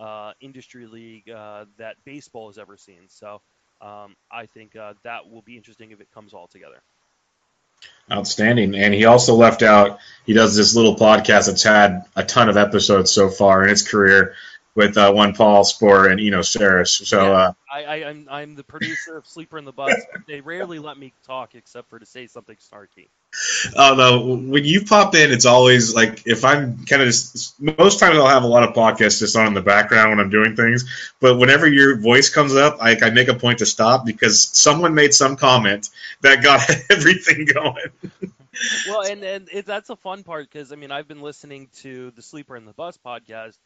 uh, industry league, uh, that baseball has ever seen. So, um, I think, uh, that will be interesting if it comes all together. Outstanding. And he also left out, he does this little podcast that's had a ton of episodes so far in its career with uh, one Paul Spohr and Enos Saris. So yeah, uh, I, I, I'm I'm the producer of Sleeper and the Bust. They rarely let me talk except for to say something snarky. Oh, uh, no. When you pop in, it's always like if I'm kind of just, most times I'll have a lot of podcasts just on in the background when I'm doing things. But whenever your voice comes up, I, I make a point to stop because someone made some comment that got everything going. Well, and, and it, that's a fun part because, I mean, I've been listening to the Sleeper and the Bus podcast,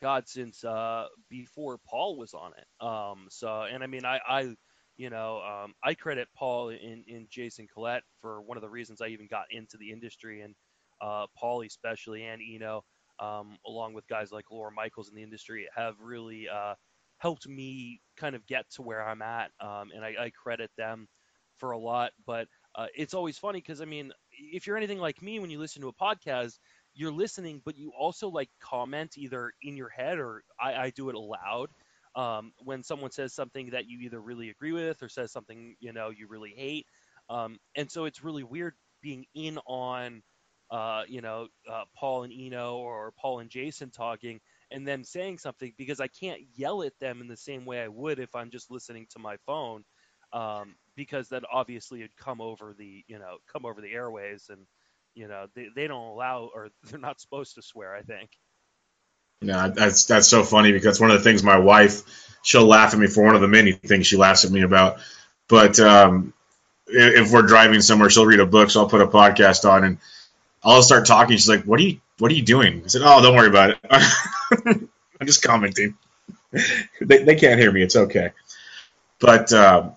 God, since uh, before Paul was on it. Um, so, and I mean, I. I You know, um, I credit Paul and, and Jason Collette for one of the reasons I even got into the industry, and uh, Paul especially, and Eno, um, along with guys like Laura Michaels in the industry, have really uh, helped me kind of get to where I'm at, um, and I, I credit them for a lot. But uh, it's always funny because, I mean, if you're anything like me, when you listen to a podcast, you're listening, but you also, like, comment either in your head or I, I do it aloud. Um, when someone says something that you either really agree with or says something, you know, you really hate. Um, and so it's really weird being in on, uh, you know, uh, Paul and Eno or Paul and Jason talking and them saying something because I can't yell at them in the same way I would if I'm just listening to my phone, um, because that obviously would come over the, you know, come over the airwaves and, you know, they, they don't allow or they're not supposed to swear, I think. Yeah, that's that's so funny because one of the things my wife, she'll laugh at me for one of the many things she laughs at me about. But um, if we're driving somewhere, she'll read a book, so I'll put a podcast on and I'll start talking. She's like, "What are you What are you doing?" I said, "Oh, don't worry about it. I'm just commenting. they they can't hear me. It's okay." But um,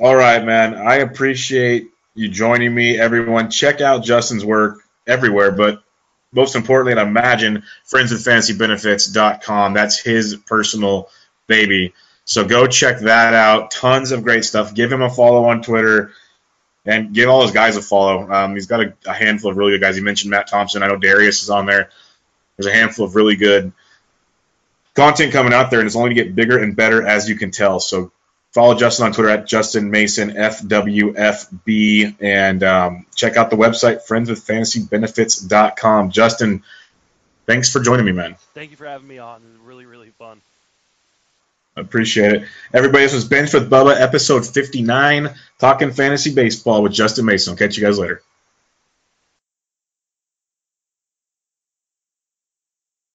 all right, man. I appreciate you joining me, everyone. Check out Justin's work everywhere, but most importantly, and I imagine, friends with fantasy benefits dot com. That's his personal baby. So go check that out. Tons of great stuff. Give him a follow on Twitter and give all his guys a follow. Um, he's got a, a handful of really good guys. He mentioned Matt Thompson. I know Darius is on there. There's a handful of really good content coming out there, and it's only going to get bigger and better, as you can tell. So follow Justin on Twitter at Justin Mason, F W F B, and um, check out the website, friends with fantasy benefits dot com. Justin, thanks for joining me, man. Thank you for having me on. It was really, really fun. I appreciate it. Everybody, this was Bench with Bubba, episode fifty-nine, talking fantasy baseball with Justin Mason. I'll catch you guys later.